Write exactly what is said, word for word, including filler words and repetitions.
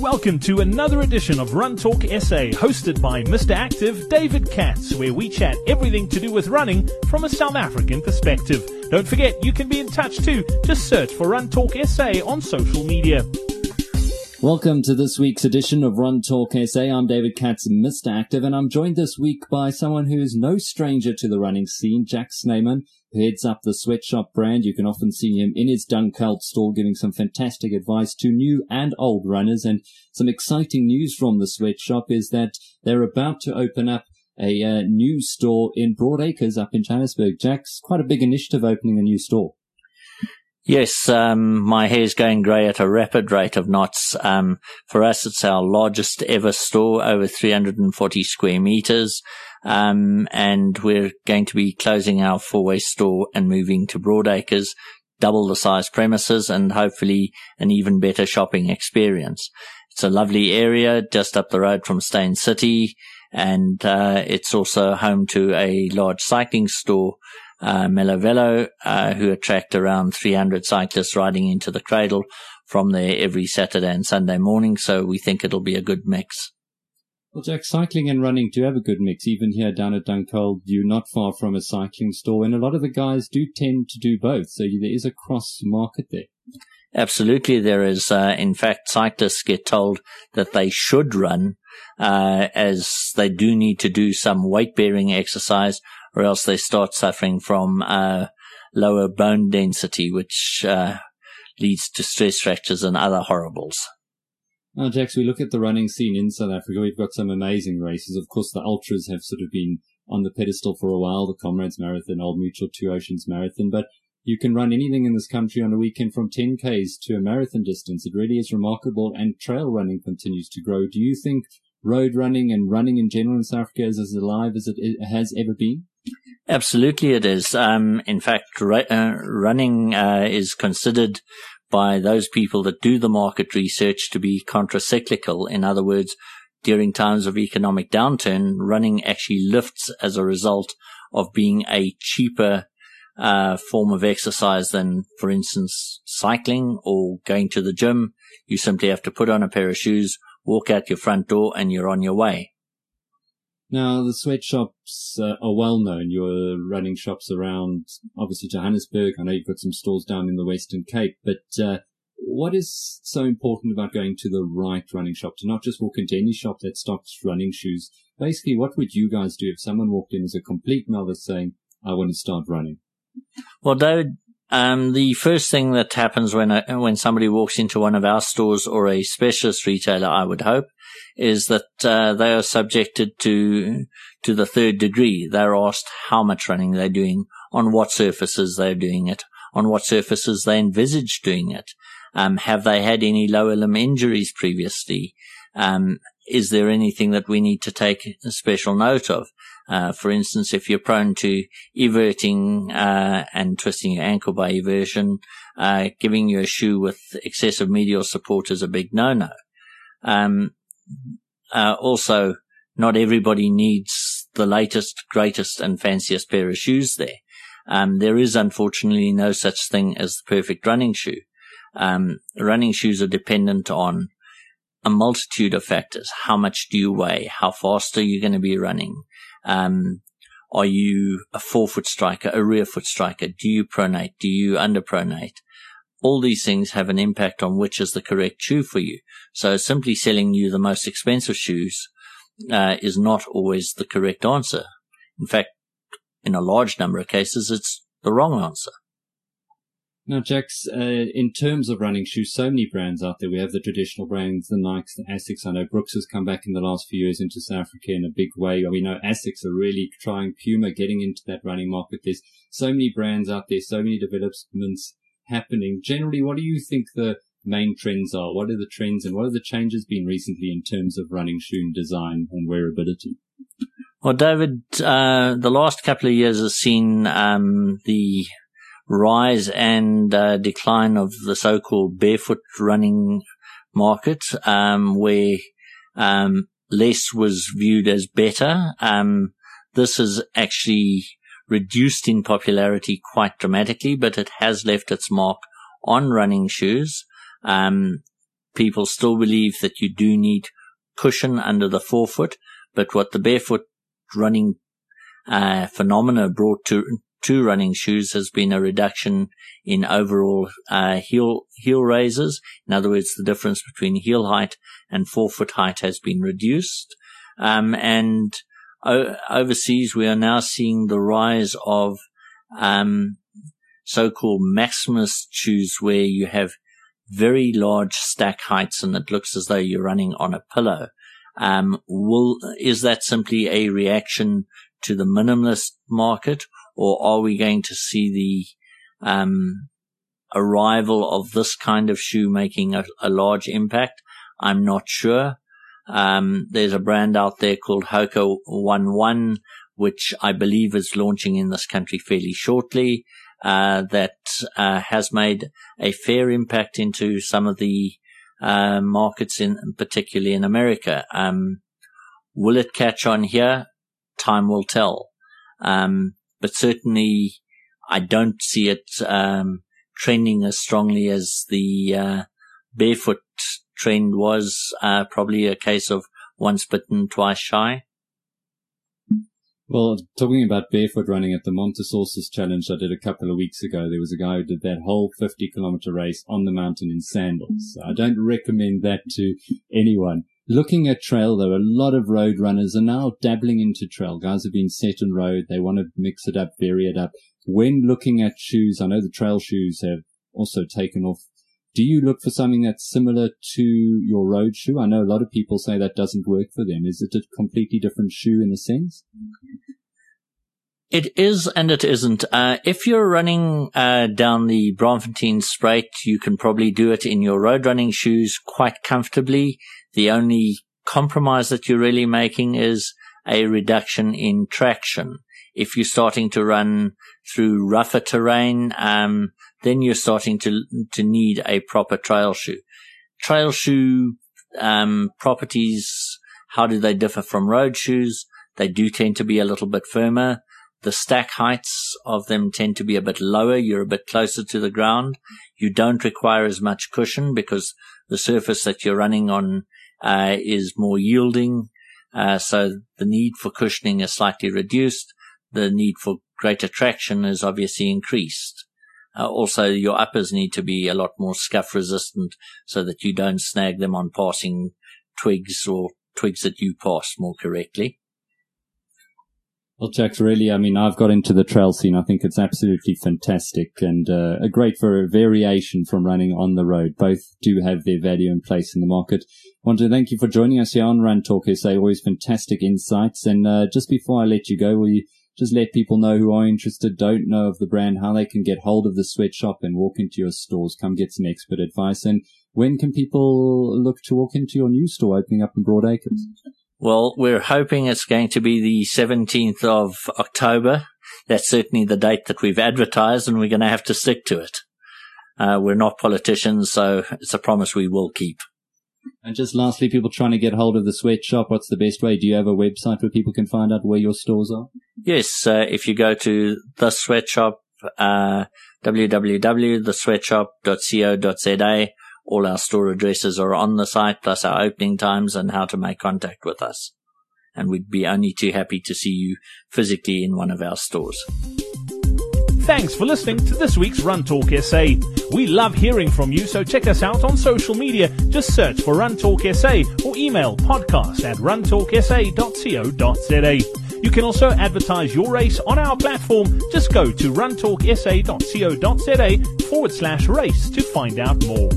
Welcome to another edition of Run Talk S A, hosted by Mister Active, David Katz, where we chat everything to do with running from a South African perspective. Don't forget, you can be in touch too. Just search for Run Talk S A on social media. Welcome to this week's edition of Run Talk S A. I'm David Katz, Mister Active, and I'm joined this week by someone who is no stranger to the running scene, Jack Sneiman, who heads up the Sweatshop brand. You can often see him in his Dunkeld store giving some fantastic advice to new and old runners. And some exciting news from the Sweatshop is that they're about to open up a uh, new store in Broadacres up in Johannesburg. Jack's quite a big initiative opening a new store. Yes, um, my hair's going grey at a rapid rate of knots. Um, for us, it's our largest ever store, over three hundred forty square meters. Um, and we're going to be closing our four-way store and moving to Broadacres, double the size premises, and hopefully an even better shopping experience. It's a lovely area just up the road from Stain City, and uh, it's also home to a large cycling store, Uh, Melo Velo, uh, who attract around three hundred cyclists riding into the cradle from there every Saturday and Sunday morning. So we think it'll be a good mix. Well, Jack, cycling and running do have a good mix. Even here down at Dunkeld, you're not far from a cycling store, and a lot of the guys do tend to do both. So there is a cross market there. Absolutely, there is. Uh, in fact, cyclists get told that they should run, uh, as they do need to do some weight-bearing exercise, or else they start suffering from uh, lower bone density, which uh, leads to stress fractures and other horribles. Now, Jax, we look at the running scene in South Africa. We've got some amazing races. Of course, the ultras have sort of been on the pedestal for a while, the Comrades Marathon, Old Mutual Two Oceans Marathon. But you can run anything in this country on a weekend from ten kays to a marathon distance. It really is remarkable, and trail running continues to grow. Do you think road running and running in general in South Africa is as alive as it has ever been? Absolutely it is. Um, in fact, ra- uh, running uh, is considered by those people that do the market research to be contracyclical. In other words, during times of economic downturn, running actually lifts as a result of being a cheaper uh, form of exercise than, for instance, cycling or going to the gym. You simply have to put on a pair of shoes, walk out your front door, and you're on your way. Now, the sweatshops uh, are well-known. You're running shops around, obviously, Johannesburg. I know you've got some stores down in the Western Cape. But uh, what is so important about going to the right running shop, to not just walk into any shop that stocks running shoes? Basically, what would you guys do if someone walked in as a complete novice saying, I want to start running? Well, David, um, the first thing that happens when a, when somebody walks into one of our stores or a specialist retailer, I would hope, is that uh, they are subjected to to the third degree. They're asked how much running they're doing, on what surfaces they're doing it, on what surfaces they envisage doing it. Um, have they had any lower limb injuries previously? Um, is there anything that we need to take a special note of? Uh, for instance, if you're prone to everting uh, and twisting your ankle by eversion, uh, giving you a shoe with excessive medial support is a big no-no. Um, Uh, also, not everybody needs the latest, greatest, and fanciest pair of shoes there. Um, there is, unfortunately, no such thing as the perfect running shoe. Um, running shoes are dependent on a multitude of factors. How much do you weigh? How fast are you going to be running? Um, are you a forefoot striker, a rear foot striker? Do you pronate? Do you underpronate? All these things have an impact on which is the correct shoe for you. So simply selling you the most expensive shoes uh, is not always the correct answer. In fact, in a large number of cases, it's the wrong answer. Now, Jax, uh, in terms of running shoes, so many brands out there. We have the traditional brands, the Nikes, the Asics. I know Brooks has come back in the last few years into South Africa in a big way. We know Asics are really trying, Puma, getting into that running market. There's so many brands out there, so many developments happening. Generally, what do you think the main trends are? What are the trends and what are the changes been recently in terms of running shoe design and wearability? Well, David, uh, the last couple of years has seen um, the rise and uh, decline of the so-called barefoot running market, um, where um, less was viewed as better. Um, this is actually reduced in popularity quite dramatically, but it has left its mark on running shoes. Um, people still believe that you do need cushion under the forefoot, but what the barefoot running uh, phenomena brought to to running shoes has been a reduction in overall uh, heel heel raises. In other words, the difference between heel height and forefoot height has been reduced. Um, and o- overseas, we are now seeing the rise of um, so-called maximalist shoes, where you have very large stack heights and it looks as though you're running on a pillow. Um, will is that simply a reaction to the minimalist market, or are we going to see the um, arrival of this kind of shoe making a, a large impact? I'm not sure. Um, there's a brand out there called Hoka One One, which I believe is launching in this country fairly shortly, uh, that uh, has made a fair impact into some of the uh, markets, in particularly in America. Um, will it catch on here? Time will tell. Um, but certainly I don't see it um, trending as strongly as the uh, barefoot trend was, uh, probably a case of once bitten, twice shy. Well, talking about barefoot running, at the Montessori's Challenge I did a couple of weeks ago, there was a guy who did that whole fifty kilometer race on the mountain in sandals. So I don't recommend that to anyone. Looking at trail, though, a lot of road runners are now dabbling into trail. Guys have been set on road. They want to mix it up, vary it up. When looking at shoes, I know the trail shoes have also taken off. Do you look for something that's similar to your road shoe? I know a lot of people say that doesn't work for them. Is it a completely different shoe in a sense? It is and it isn't. Uh, if you're running uh, down the Bromfontein Sprite, you can probably do it in your road running shoes quite comfortably. The only compromise that you're really making is a reduction in traction. If you're starting to run through rougher terrain, um, then you're starting to to need a proper trail shoe. Trail shoe um, properties, how do they differ from road shoes? They do tend to be a little bit firmer. The stack heights of them tend to be a bit lower. You're a bit closer to the ground. You don't require as much cushion because the surface that you're running on uh, is more yielding. Uh, so the need for cushioning is slightly reduced. The need for greater traction is obviously increased. Uh, also, your uppers need to be a lot more scuff resistant so that you don't snag them on passing twigs or twigs that you pass more correctly. Well, Jack, really, I mean, I've got into the trail scene. I think it's absolutely fantastic and uh, a great for a variation from running on the road. Both do have their value and place in the market. I want to thank you for joining us here on Run Talk S A. Always fantastic insights. And uh, just before I let you go, will you just let people know who are interested, don't know of the brand, how they can get hold of the sweatshop and walk into your stores, come get some expert advice. And when can people look to walk into your new store opening up in Broadacres? Well, we're hoping it's going to be the seventeenth of October. That's certainly the date that we've advertised, and we're going to have to stick to it. Uh, we're not politicians, so it's a promise we will keep. And just lastly, people trying to get hold of the sweatshop, what's the best way? Do you have a website where people can find out where your stores are? Yes, uh, if you go to the sweatshop, uh, w w w dot the sweatshop dot co dot z a, all our store addresses are on the site, plus our opening times and how to make contact with us. And we'd be only too happy to see you physically in one of our stores. Thanks for listening to this week's Run Talk S A. We love hearing from you, so check us out on social media. Just search for Run Talk S A or email podcast at run talk s a dot co dot z a. You can also advertise your race on our platform. Just go to run talk s a dot co dot z a forward slash race to find out more.